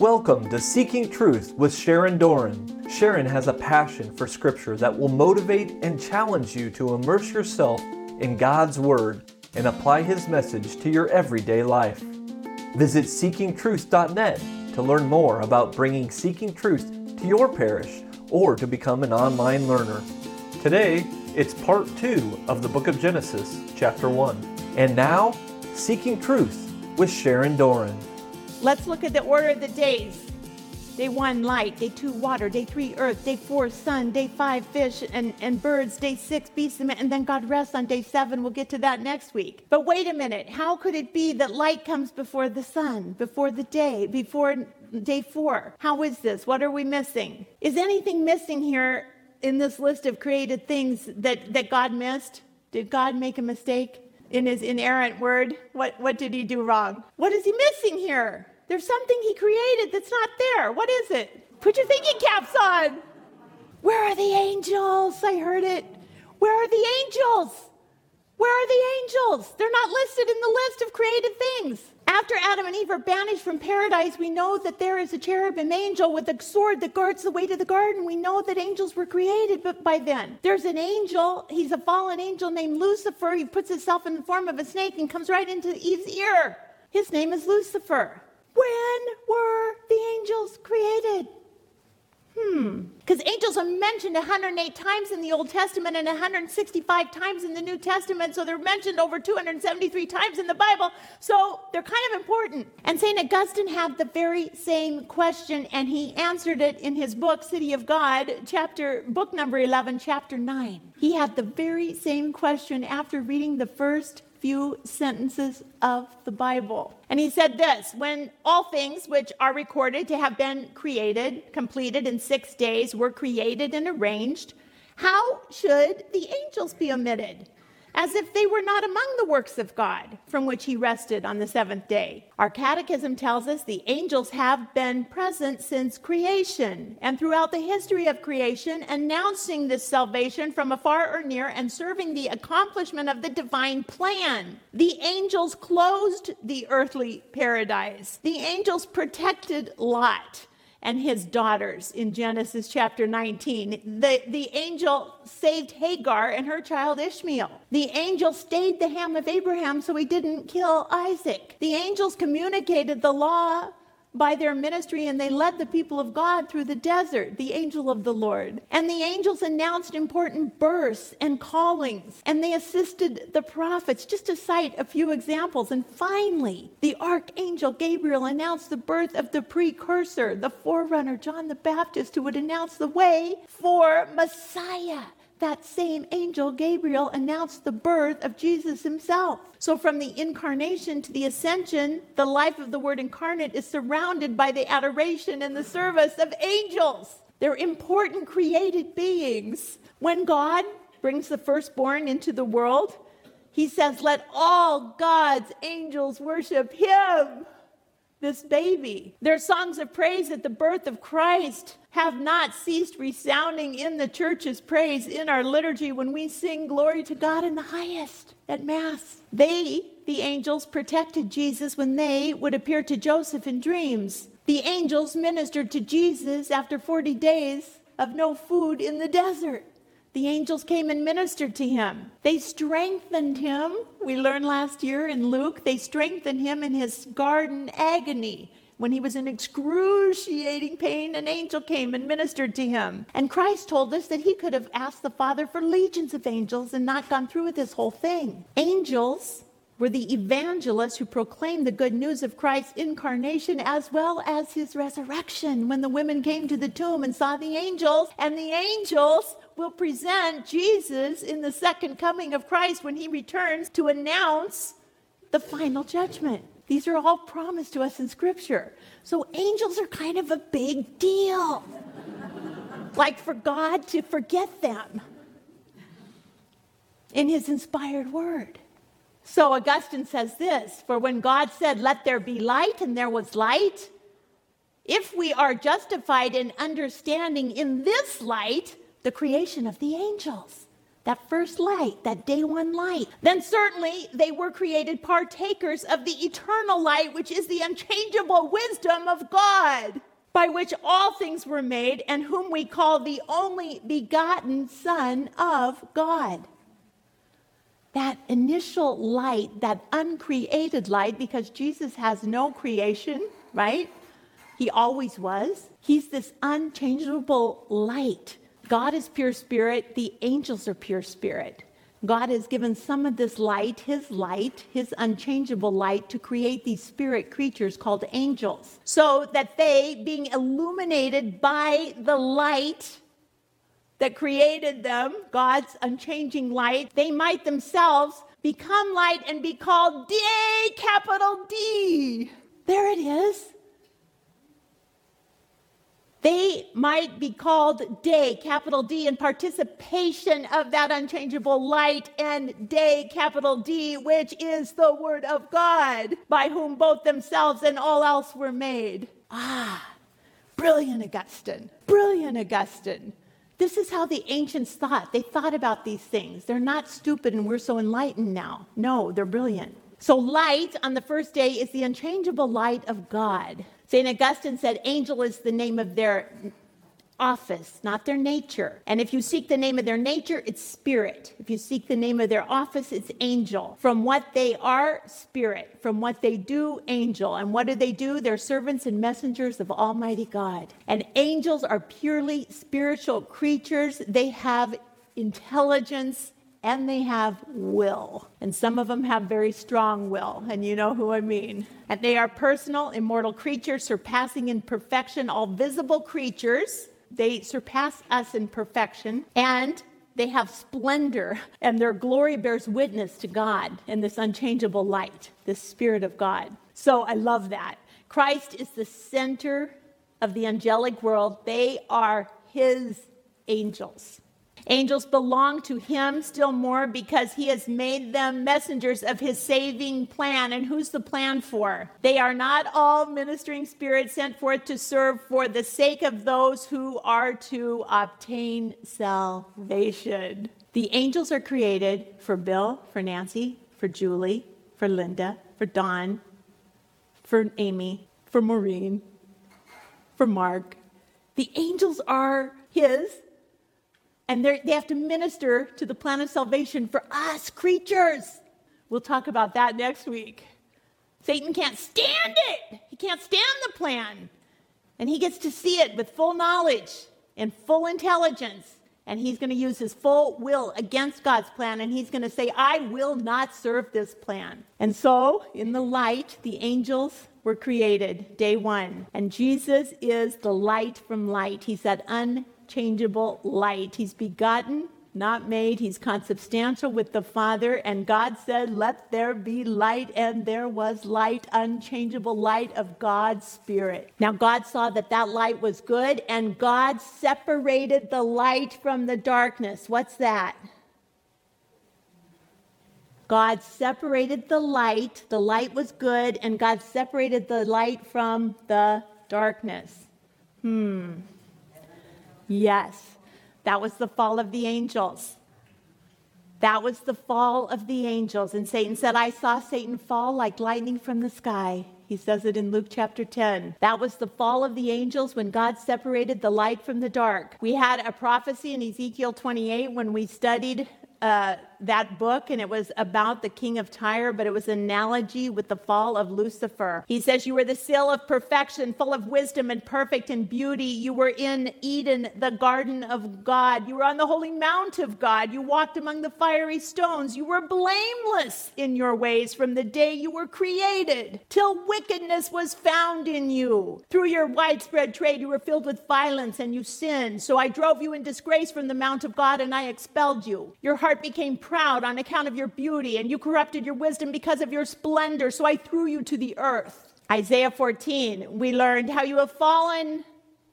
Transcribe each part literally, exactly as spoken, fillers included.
Welcome to Seeking Truth with Sharon Doran. Sharon has a passion for Scripture that will motivate and challenge you to immerse yourself in God's Word and apply His message to your everyday life. Visit Seeking Truth dot net to learn more about bringing Seeking Truth to your parish or to become an online learner. Today, it's part two of the book of Genesis, chapter one. And now, Seeking Truth with Sharon Doran. Let's look at the order of the days. Day one, light. Day two, water. Day three, earth. Day four, sun. Day five, fish and, and birds. Day six, beasts and men. And then God rests on day seven. We'll get to that next week. But wait a minute. How could it be that light comes before the sun, before the day, before day four? How is this? What are we missing? Is anything missing here in this list of created things that, that God missed? Did God make a mistake in his inerrant word? What, what did he do wrong? What is he missing here? There's something he created that's not there. What is it? Put your thinking caps on. Where are the angels? I heard it. Where are the angels? Where are the angels? They're not listed in the list of created things. After Adam and Eve are banished from paradise, we know that there is a cherubim angel with a sword that guards the way to the garden. We know that angels were created by then. There's an angel. He's a fallen angel named Lucifer. He puts himself in the form of a snake and comes right into Eve's ear. His name is Lucifer. When were the angels created? Hmm. Because angels are mentioned one hundred eight times in the Old Testament and one hundred sixty-five times in the New Testament. So they're mentioned over two hundred seventy-three times in the Bible. So they're kind of important. And Saint Augustine had the very same question, and he answered it in his book, City of God, chapter book number eleven, chapter nine. He had the very same question after reading the first few sentences of the Bible. And he said this: when all things which are recorded to have been created, completed in six days, were created and arranged, how should the angels be omitted, as if they were not among the works of God, from which he rested on the seventh day? Our catechism tells us the angels have been present since creation and throughout the history of creation, announcing this salvation from afar or near and serving the accomplishment of the divine plan. The angels closed the earthly paradise. The angels protected Lot and his daughters in Genesis chapter nineteen. The, the angel saved Hagar and her child Ishmael. The angel stayed the hand of Abraham so he didn't kill Isaac. The angels communicated the law by their ministry, and they led the people of God through the desert, the angel of the Lord. And the angels announced important births and callings, and they assisted the prophets, just to cite a few examples. And finally, the archangel Gabriel announced the birth of the precursor, the forerunner, John the Baptist, who would announce the way for Messiah. That same angel Gabriel announced the birth of Jesus himself. So from the incarnation to the ascension, the life of the Word incarnate is surrounded by the adoration and the service of angels. They're important created beings. When God brings the firstborn into the world, he says, "Let all God's angels worship him," this baby. Their songs of praise at the birth of Christ have not ceased resounding in the church's praise in our liturgy when we sing glory to God in the highest at Mass. They, the angels, protected Jesus when they would appear to Joseph in dreams. The angels ministered to Jesus after forty days of no food in the desert. The angels came and ministered to him. They strengthened him. We learned last year in Luke, they strengthened him in his garden agony. When he was in excruciating pain, an angel came and ministered to him. And Christ told us that he could have asked the Father for legions of angels and not gone through with this whole thing. Angels were the evangelists who proclaimed the good news of Christ's incarnation as well as his resurrection. When the women came to the tomb and saw the angels, and the angels will present Jesus in the second coming of Christ when he returns to announce the final judgment. These are all promised to us in Scripture. So angels are kind of a big deal. Like for God to forget them in his inspired word. So Augustine says this: for when God said, "Let there be light," and there was light, if we are justified in understanding in this light the creation of the angels, that first light, that day one light, then certainly they were created partakers of the eternal light, which is the unchangeable wisdom of God, by which all things were made, and whom we call the only begotten Son of God. That initial light, that uncreated light, because Jesus has no creation, right? He always was. He's this unchangeable light. God is pure spirit. The angels are pure spirit. God has given some of this light, his light, his unchangeable light, to create these spirit creatures called angels, so that they, being illuminated by the light that created them, God's unchanging light, they might themselves become light and be called D, capital D. There it is. They might be called day, capital D, in participation of that unchangeable light, and day, capital D, which is the Word of God, by whom both themselves and all else were made. Ah, brilliant Augustine, brilliant Augustine. This is how the ancients thought. They thought about these things. They're not stupid and we're so enlightened now. No, they're brilliant. So light on the first day is the unchangeable light of God. Saint Augustine said angel is the name of their office, not their nature. And if you seek the name of their nature, it's spirit. If you seek the name of their office, it's angel. From what they are, spirit. From what they do, angel. And what do they do? They're servants and messengers of Almighty God. And angels are purely spiritual creatures. They have intelligence and they have will. And some of them have very strong will, and you know who I mean. And they are personal, immortal creatures, surpassing in perfection all visible creatures. They surpass us in perfection, and they have splendor, and their glory bears witness to God in this unchangeable light, this Spirit of God. So I love that. Christ is the center of the angelic world. They are his angels. Angels belong to him still more because he has made them messengers of his saving plan. And who's the plan for? They are not all ministering spirits sent forth to serve for the sake of those who are to obtain salvation. The angels are created for Bill, for Nancy, for Julie, for Linda, for Don, for Amy, for Maureen, for Mark. The angels are his. And they have to minister to the plan of salvation for us creatures. We'll talk about that next week. Satan can't stand it. He can't stand the plan. And he gets to see it with full knowledge and full intelligence. And he's going to use his full will against God's plan. And he's going to say, I will not serve this plan. And so, in the light, the angels were created, day one. And Jesus is the light from light. He's that un. changeable light. He's begotten, not made. He's consubstantial with the Father. And God said, let there be light. And there was light, unchangeable light of God's Spirit. Now God saw that that light was good, and God separated the light from the darkness. What's that? God separated the light. The light was good, and God separated the light from the darkness. Hmm. Yes, that was the fall of the angels. That was the fall of the angels. And Satan said, I saw Satan fall like lightning from the sky. He says it in Luke chapter ten. That was the fall of the angels when God separated the light from the dark. We had a prophecy in Ezekiel twenty-eight when we studied uh, that book, and it was about the king of Tyre, but it was an analogy with the fall of Lucifer. He says, you were the seal of perfection, full of wisdom and perfect in beauty. You were in Eden, the garden of God. You were on the holy mount of God. You walked among the fiery stones. You were blameless in your ways from the day you were created, till wickedness was found in you. Through your widespread trade, you were filled with violence and you sinned. So I drove you in disgrace from the mount of God, and I expelled you. Your heart became proud on account of your beauty, and you corrupted your wisdom because of your splendor, so I threw you to the earth. Isaiah fourteen, we learned how you have fallen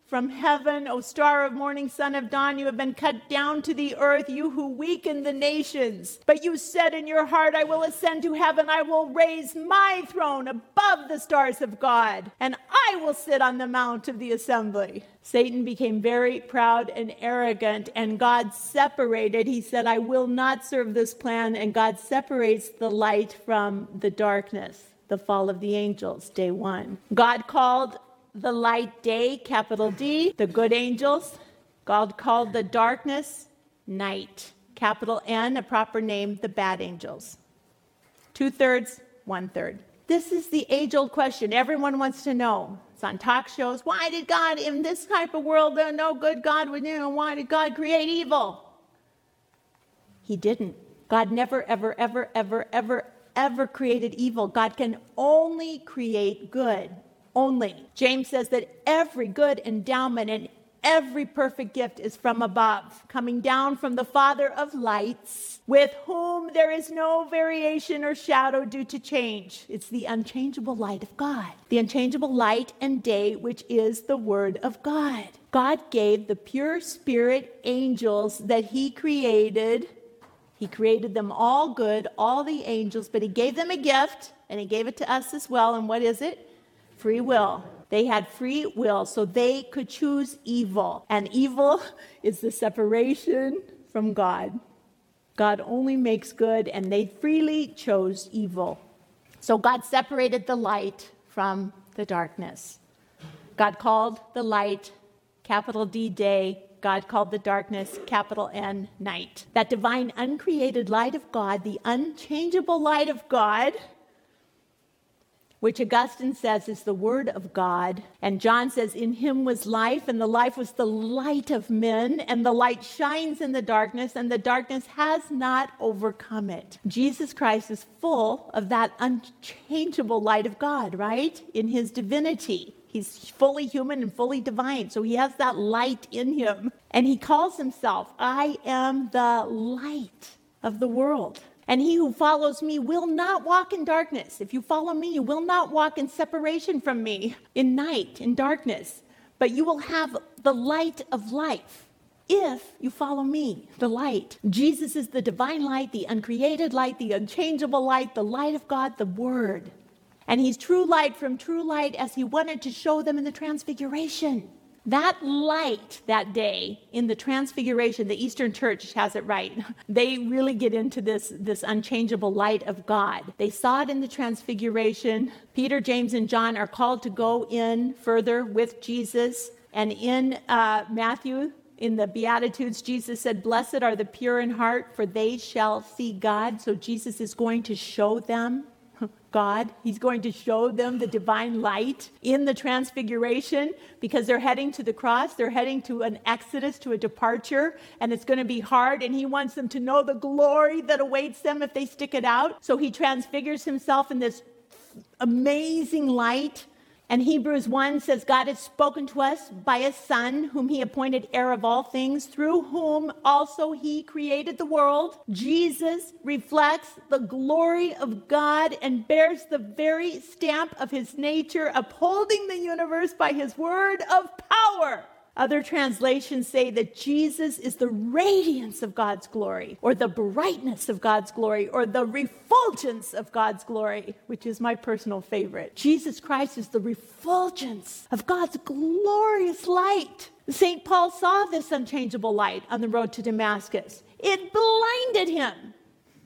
From heaven, O star of morning, son of dawn, you have been cut down to the earth, you who weaken the nations. But you said in your heart, I will ascend to heaven. I will raise my throne above the stars of God, and I will sit on the mount of the assembly. Satan became very proud and arrogant, and God separated. He said, I will not serve this plan. And God separates the light from the darkness. The fall of the angels, day one. God called the light day, capital D, the good angels. God called the darkness night, capital N, a proper name, the bad angels. Two-thirds, one-third. This is the age-old question everyone wants to know. It's on talk shows. Why did God, in this type of world, uh, no good God would, you know, why did God create evil? He didn't. God never, ever, ever, ever, ever, ever created evil. God can only create good. Only. James says that every good endowment and every perfect gift is from above, coming down from the Father of lights, with whom there is no variation or shadow due to change. It's the unchangeable light of God, the unchangeable light and day, which is the Word of God. God gave the pure spirit angels that he created. He created them all good, all the angels, but he gave them a gift, and he gave it to us as well. And what is it? Free will. They had free will, so they could choose evil. And evil is the separation from God. God only makes good, and they freely chose evil. So God separated the light from the darkness. God called the light, capital D, day. God called the darkness, capital N, night. That divine uncreated light of God, the unchangeable light of God, which Augustine says is the Word of God. And John says, in him was life, and the life was the light of men, and the light shines in the darkness, and the darkness has not overcome it. Jesus Christ is full of that unchangeable light of God, right? In his divinity. He's fully human and fully divine, so he has that light in him. And he calls himself, I am the light of the world. And he who follows me will not walk in darkness. If you follow me, you will not walk in separation from me, in night, in darkness. But you will have the light of life if you follow me, the light. Jesus is the divine light, the uncreated light, the unchangeable light, the light of God, the Word. And he's true light from true light, as he wanted to show them in the Transfiguration. That light that day in the Transfiguration, the Eastern Church has it right. They really get into this, this unchangeable light of God. They saw it in the Transfiguration. Peter, James, and John are called to go in further with Jesus. And in uh, Matthew, in the Beatitudes, Jesus said, blessed are the pure in heart, for they shall see God. So Jesus is going to show them God. He's going to show them the divine light in the Transfiguration, because they're heading to the cross. They're heading to an exodus, to a departure, and it's going to be hard. And he wants them to know the glory that awaits them if they stick it out. So he transfigures himself in this amazing light. And Hebrews one says, God has spoken to us by his Son, whom he appointed heir of all things, through whom also he created the world. Jesus reflects the glory of God and bears the very stamp of his nature, upholding the universe by his word of power. Other translations say that Jesus is the radiance of God's glory, or the brightness of God's glory, or the refulgence of God's glory, which is my personal favorite. Jesus Christ is the refulgence of God's glorious light. Saint Paul saw this unchangeable light on the road to Damascus. It blinded him.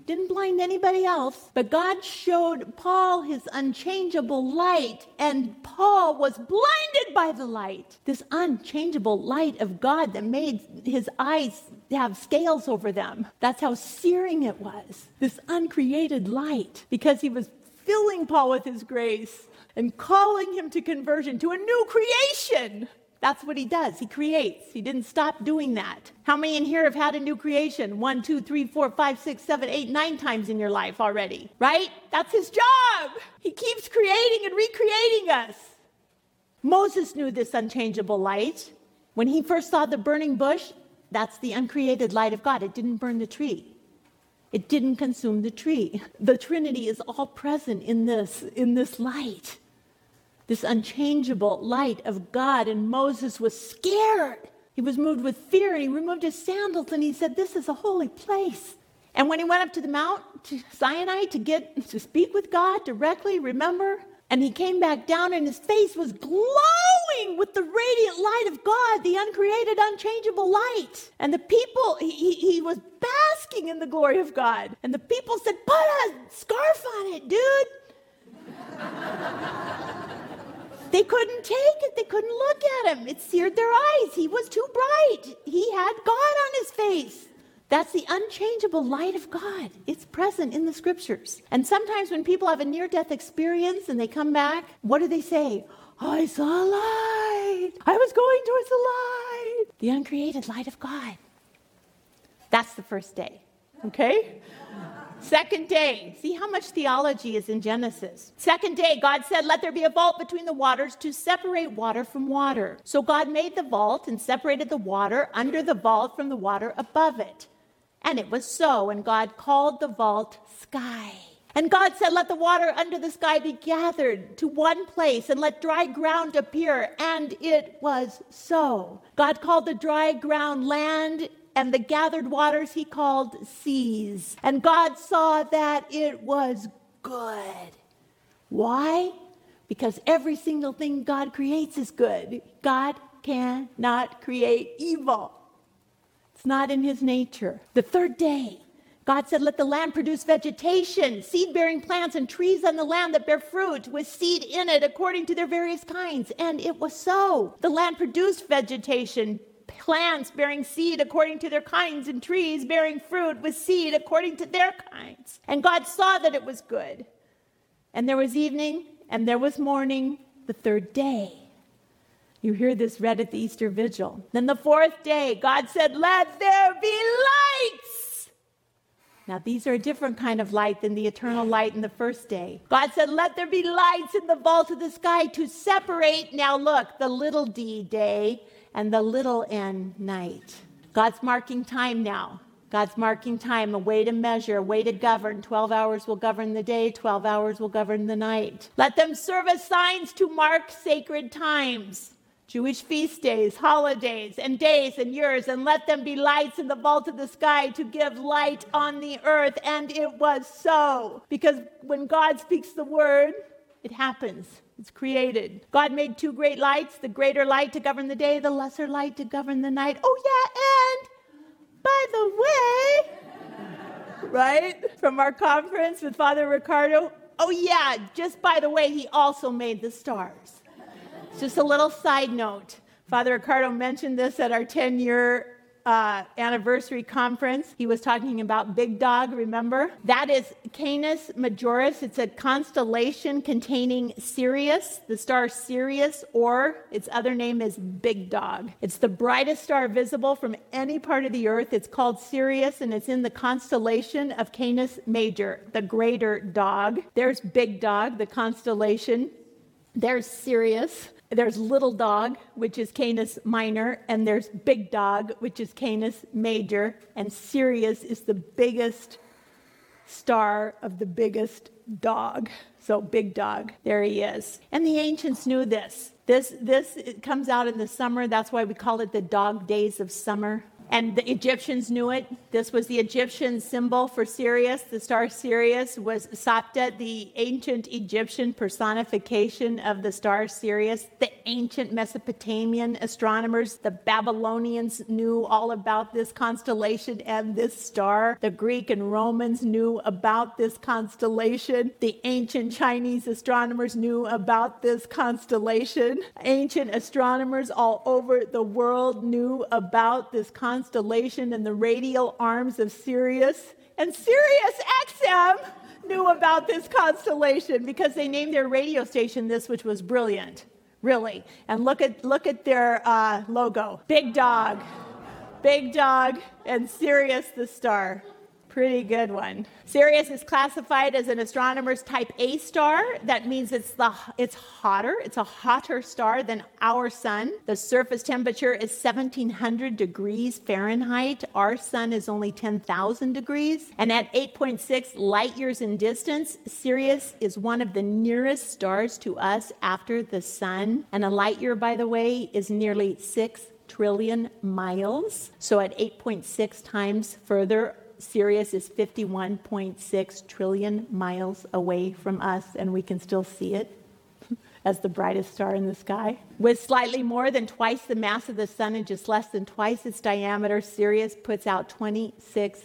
Didn't blind anybody else, but God showed Paul his unchangeable light, and Paul was blinded by the light. This unchangeable light of God that made his eyes have scales over them. That's how searing it was. This uncreated light, because he was filling Paul with his grace and calling him to conversion, to a new creation. That's what he does. He creates. He didn't stop doing that. How many in here have had a new creation? One, two, three, four, five, six, seven, eight, nine times in your life already, right? That's his job. He keeps creating and recreating us. Moses knew this unchangeable light. When he first saw the burning bush, that's the uncreated light of God. It didn't burn the tree. It didn't consume the tree. The Trinity is all present in this, in this light. this unchangeable light of God, and Moses was scared. He was moved with fear, and he removed his sandals, and he said, this is a holy place. And when he went up to the Mount to Sinai to get to speak with God directly, remember? And he came back down, and his face was glowing with the radiant light of God, the uncreated, unchangeable light. And the people, he, he was basking in the glory of God. And the people said, put a scarf on it, dude. They couldn't take it. They couldn't look at him. It seared their eyes. He was too bright. He had God on his face. That's the unchangeable light of God. It's present in the scriptures. And sometimes when people have a near-death experience and they come back, what do they say? Oh, I saw a light. I was going towards the light. The uncreated light of God. That's the first day, okay? Second day. See how much theology is in Genesis. Second day, God said, let there be a vault between the waters to separate water from water. So God made the vault and separated the water under the vault from the water above it. And it was so, and God called the vault sky. And God said, let the water under the sky be gathered to one place, and let dry ground appear. And it was so. God called the dry ground land, and the gathered waters he called seas. And God saw that it was good. Why? Because every single thing God creates is good. God cannot create evil. It's not in his nature. The third day, God said, let the land produce vegetation, seed-bearing plants and trees on the land that bear fruit with seed in it according to their various kinds. And it was so. The land produced vegetation, plants bearing seed according to their kinds, and trees bearing fruit with seed according to their kinds. And God saw that it was good. And there was evening, and there was morning, the third day. You hear this read at the Easter Vigil. Then the fourth day, God said, let there be lights. Now, these are a different kind of light than the eternal light in the first day. God said, let there be lights in the vault of the sky to separate, now look, the little d day and the little n night. God's marking time now. God's marking time, a way to measure, a way to govern. Twelve hours will govern the day, twelve hours will govern the night. Let them serve as signs to mark sacred times. Jewish feast days, holidays, and days and years, and let them be lights in the vault of the sky to give light on the earth. And it was so. Because when God speaks the word, it happens. It's created. God made two great lights, the greater light to govern the day, the lesser light to govern the night. Oh, yeah, and by the way, right? From our conference with Father Ricardo, oh, yeah, just by the way, he also made the stars. Just a little side note. Father Ricardo mentioned this at our ten-year uh, anniversary conference. He was talking about Big Dog, remember? That is Canis Major. It's a constellation containing Sirius, the star Sirius, or its other name is Big Dog. It's the brightest star visible from any part of the earth. It's called Sirius, and it's in the constellation of Canis Major, the greater dog. There's Big Dog, the constellation. There's Sirius. There's Little Dog, which is Canis Minor, and there's Big Dog, which is Canis Major, and Sirius is the biggest star of the biggest dog. So Big Dog, there he is. And the ancients knew this. This this it comes out in the summer. That's why we call it the dog days of summer. And the Egyptians knew it. This was the Egyptian symbol for Sirius. The star Sirius was Sopdet, the ancient Egyptian personification of the star Sirius. The ancient Mesopotamian astronomers, the Babylonians knew all about this constellation and this star. The Greek and Romans knew about this constellation. The ancient Chinese astronomers knew about this constellation. Ancient astronomers all over the world knew about this constellation. Constellation and the radial arms of Sirius, and Sirius X M knew about this constellation because they named their radio station this, which was brilliant, really. And look at look at their uh, logo: Big Dog, Big Dog, and Sirius the star. Pretty good one. Sirius is classified as an astronomer's type A star. That means it's the it's hotter. It's a hotter star than our sun. The surface temperature is seventeen hundred degrees Fahrenheit. Our sun is only ten thousand degrees. And at eight point six light years in distance, Sirius is one of the nearest stars to us after the sun. And a light year, by the way, is nearly six trillion miles. So at eight point six times further, Sirius is fifty-one point six trillion miles away from us, and we can still see it as the brightest star in the sky. With slightly more than twice the mass of the sun and just less than twice its diameter, Sirius puts out twenty-six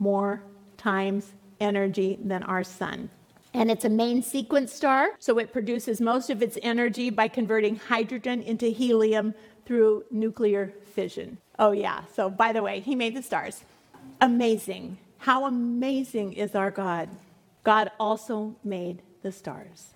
more times energy than our sun. And it's a main sequence star, so it produces most of its energy by converting hydrogen into helium through nuclear fission. Oh yeah, so by the way, he made the stars. Amazing. How amazing is our God? God also made the stars.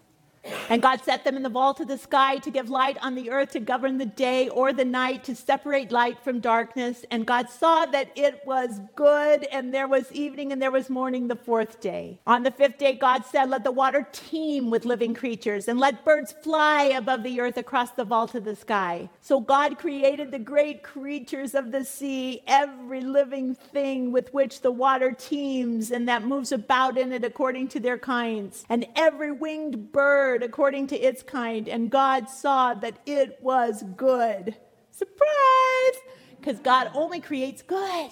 And God set them in the vault of the sky to give light on the earth, to govern the day or the night, to separate light from darkness. And God saw that it was good, and there was evening and there was morning the fourth day. On the fifth day, God said, let the water teem with living creatures, and let birds fly above the earth across the vault of the sky. So God created the great creatures of the sea, every living thing with which the water teems and that moves about in it according to their kinds, and every winged bird according to its kind, and God saw that it was good. Surprise! Because God only creates good.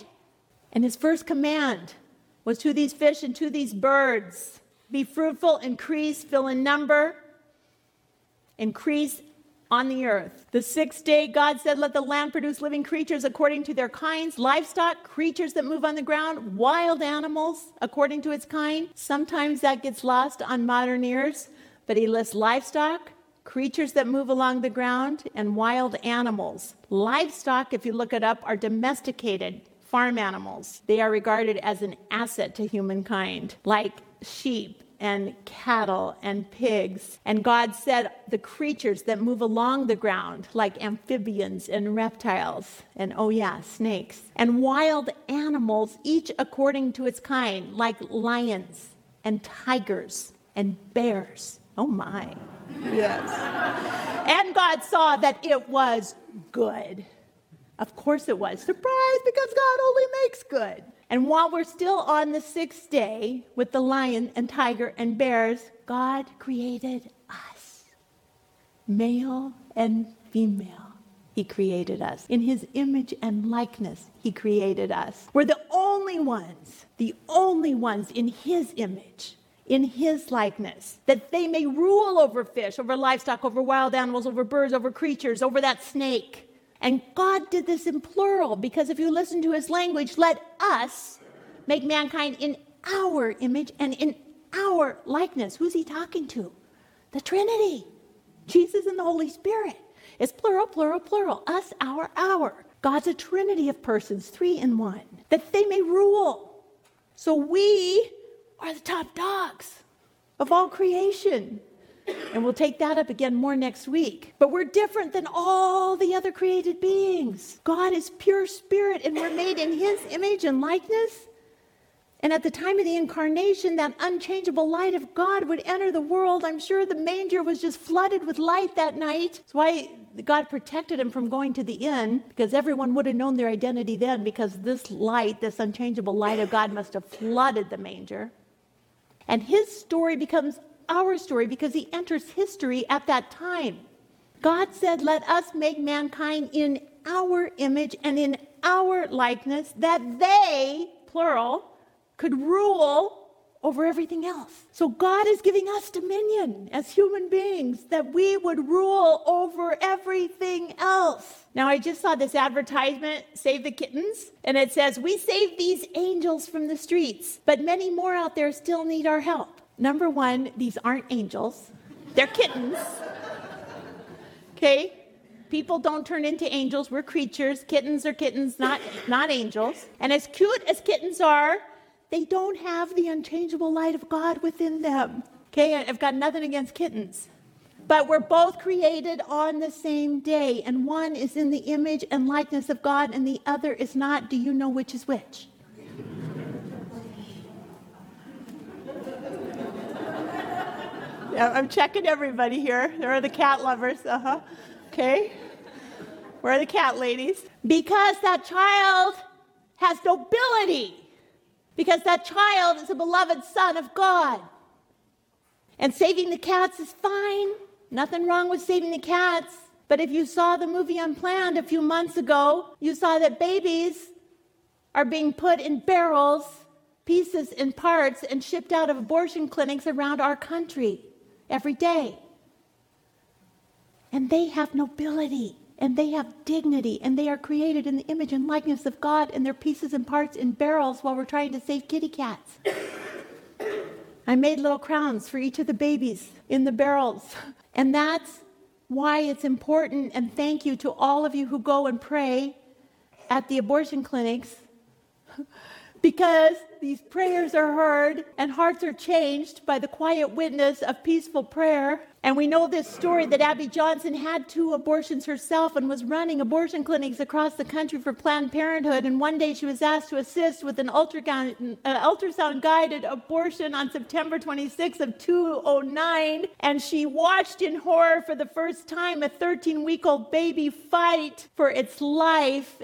And his first command was to these fish and to these birds, be fruitful, increase, fill in number, increase on the earth. The sixth day, God said, let the land produce living creatures according to their kinds, livestock, creatures that move on the ground, wild animals according to its kind. Sometimes that gets lost on modern ears. But he lists livestock, creatures that move along the ground, and wild animals. Livestock, if you look it up, are domesticated farm animals. They are regarded as an asset to humankind, like sheep and cattle and pigs. And God said the creatures that move along the ground, like amphibians and reptiles, and oh yeah, snakes, and wild animals, each according to its kind, like lions and tigers and bears. Oh my, yes. And God saw that it was good. Of course it was. Surprise, because God only makes good. And while we're still on the sixth day with the lion and tiger and bears, God created us. Male and female, he created us. In his image and likeness, he created us. We're the only ones, the only ones in his image, in his likeness, that they may rule over fish, over livestock, over wild animals, over birds, over creatures, over that snake. And God did this in plural, because if you listen to his language, let us make mankind in our image and in our likeness. Who's he talking to? The Trinity, Jesus and the Holy Spirit. It's plural, plural, plural, us, our, our. God's a Trinity of persons, three in one, that they may rule. So we are the top dogs of all creation. And we'll take that up again more next week. But we're different than all the other created beings. God is pure spirit, and we're made in his image and likeness. And at the time of the incarnation, that unchangeable light of God would enter the world. I'm sure the manger was just flooded with light that night. That's why God protected him from going to the inn, because everyone would have known their identity then, because this light, this unchangeable light of God, must have flooded the manger. And his story becomes our story because he enters history at that time. God said, let us make mankind in our image and in our likeness, that they, plural, could rule over everything else. So God is giving us dominion as human beings, that we would rule over everything else. Now, I just saw this advertisement, Save the Kittens, and it says, we saved these angels from the streets, but many more out there still need our help. Number one, these aren't angels. They're kittens. Okay? People don't turn into angels. We're creatures. Kittens are kittens, not, not angels. And as cute as kittens are, they don't have the unchangeable light of God within them. Okay, I've got nothing against kittens. But we're both created on the same day, and one is in the image and likeness of God, and the other is not. Do you know which is which? I'm checking everybody here. There are the cat lovers. Uh-huh. Okay. Where are the cat ladies? Because that child has nobility. Because that child is a beloved son of God. And saving the cats is fine. Nothing wrong with saving the cats. But if you saw the movie Unplanned a few months ago, you saw that babies are being put in barrels, pieces and parts, and shipped out of abortion clinics around our country every day. And they have nobility, and they have dignity, and they are created in the image and likeness of God, and they're pieces and parts in barrels while we're trying to save kitty cats. I made little crowns for each of the babies in the barrels. And that's why it's important, and thank you to all of you who go and pray at the abortion clinics, because these prayers are heard and hearts are changed by the quiet witness of peaceful prayer. And we know this story that Abby Johnson had two abortions herself and was running abortion clinics across the country for Planned Parenthood. And one day she was asked to assist with an ultrasound-guided abortion on September twenty-sixth of two thousand nine. And she watched in horror for the first time a thirteen-week-old baby fight for its life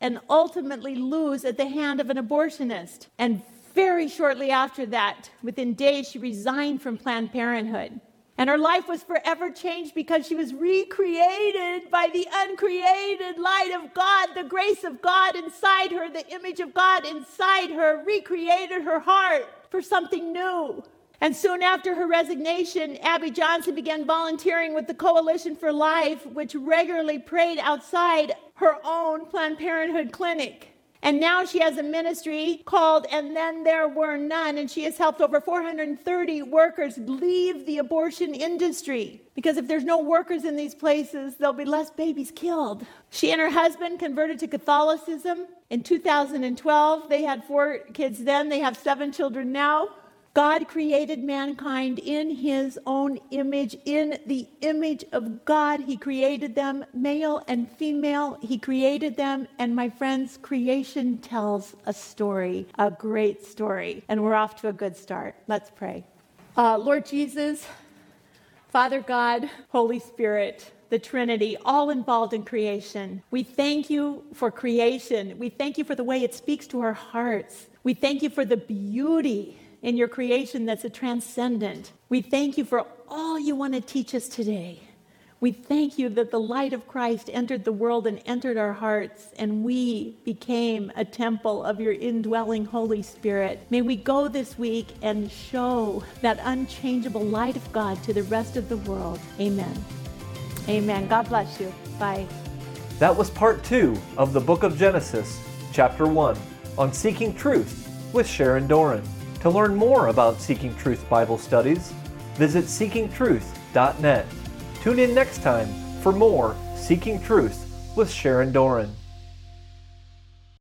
and ultimately lose at the hand of an abortionist. And very shortly after that, within days, she resigned from Planned Parenthood. And her life was forever changed because she was recreated by the uncreated light of God, the grace of God inside her, the image of God inside her, recreated her heart for something new. And soon after her resignation, Abby Johnson began volunteering with the Coalition for Life, which regularly prayed outside her own Planned Parenthood clinic. And now she has a ministry called And Then There Were None, and she has helped over four hundred thirty workers leave the abortion industry. Because if there's no workers in these places, there'll be less babies killed. She and her husband converted to Catholicism in two thousand twelve. They had four kids then. They have seven children now. God created mankind in his own image. In the image of God, he created them, male and female, he created them. And my friends, creation tells a story, a great story. And we're off to a good start. Let's pray. Uh, Lord Jesus, Father God, Holy Spirit, the Trinity, all involved in creation. We thank you for creation. We thank you for the way it speaks to our hearts. We thank you for the beauty in your creation that's a transcendent. We thank you for all you want to teach us today. We thank you that the light of Christ entered the world and entered our hearts, and we became a temple of your indwelling Holy Spirit. May we go this week and show that unchangeable light of God to the rest of the world. Amen. Amen. God bless you. Bye. That was part two of the book of Genesis, chapter one, on Seeking Truth with Sharon Doran. To learn more about Seeking Truth Bible studies, visit Seeking Truth dot net. Tune in next time for more Seeking Truth with Sharon Doran.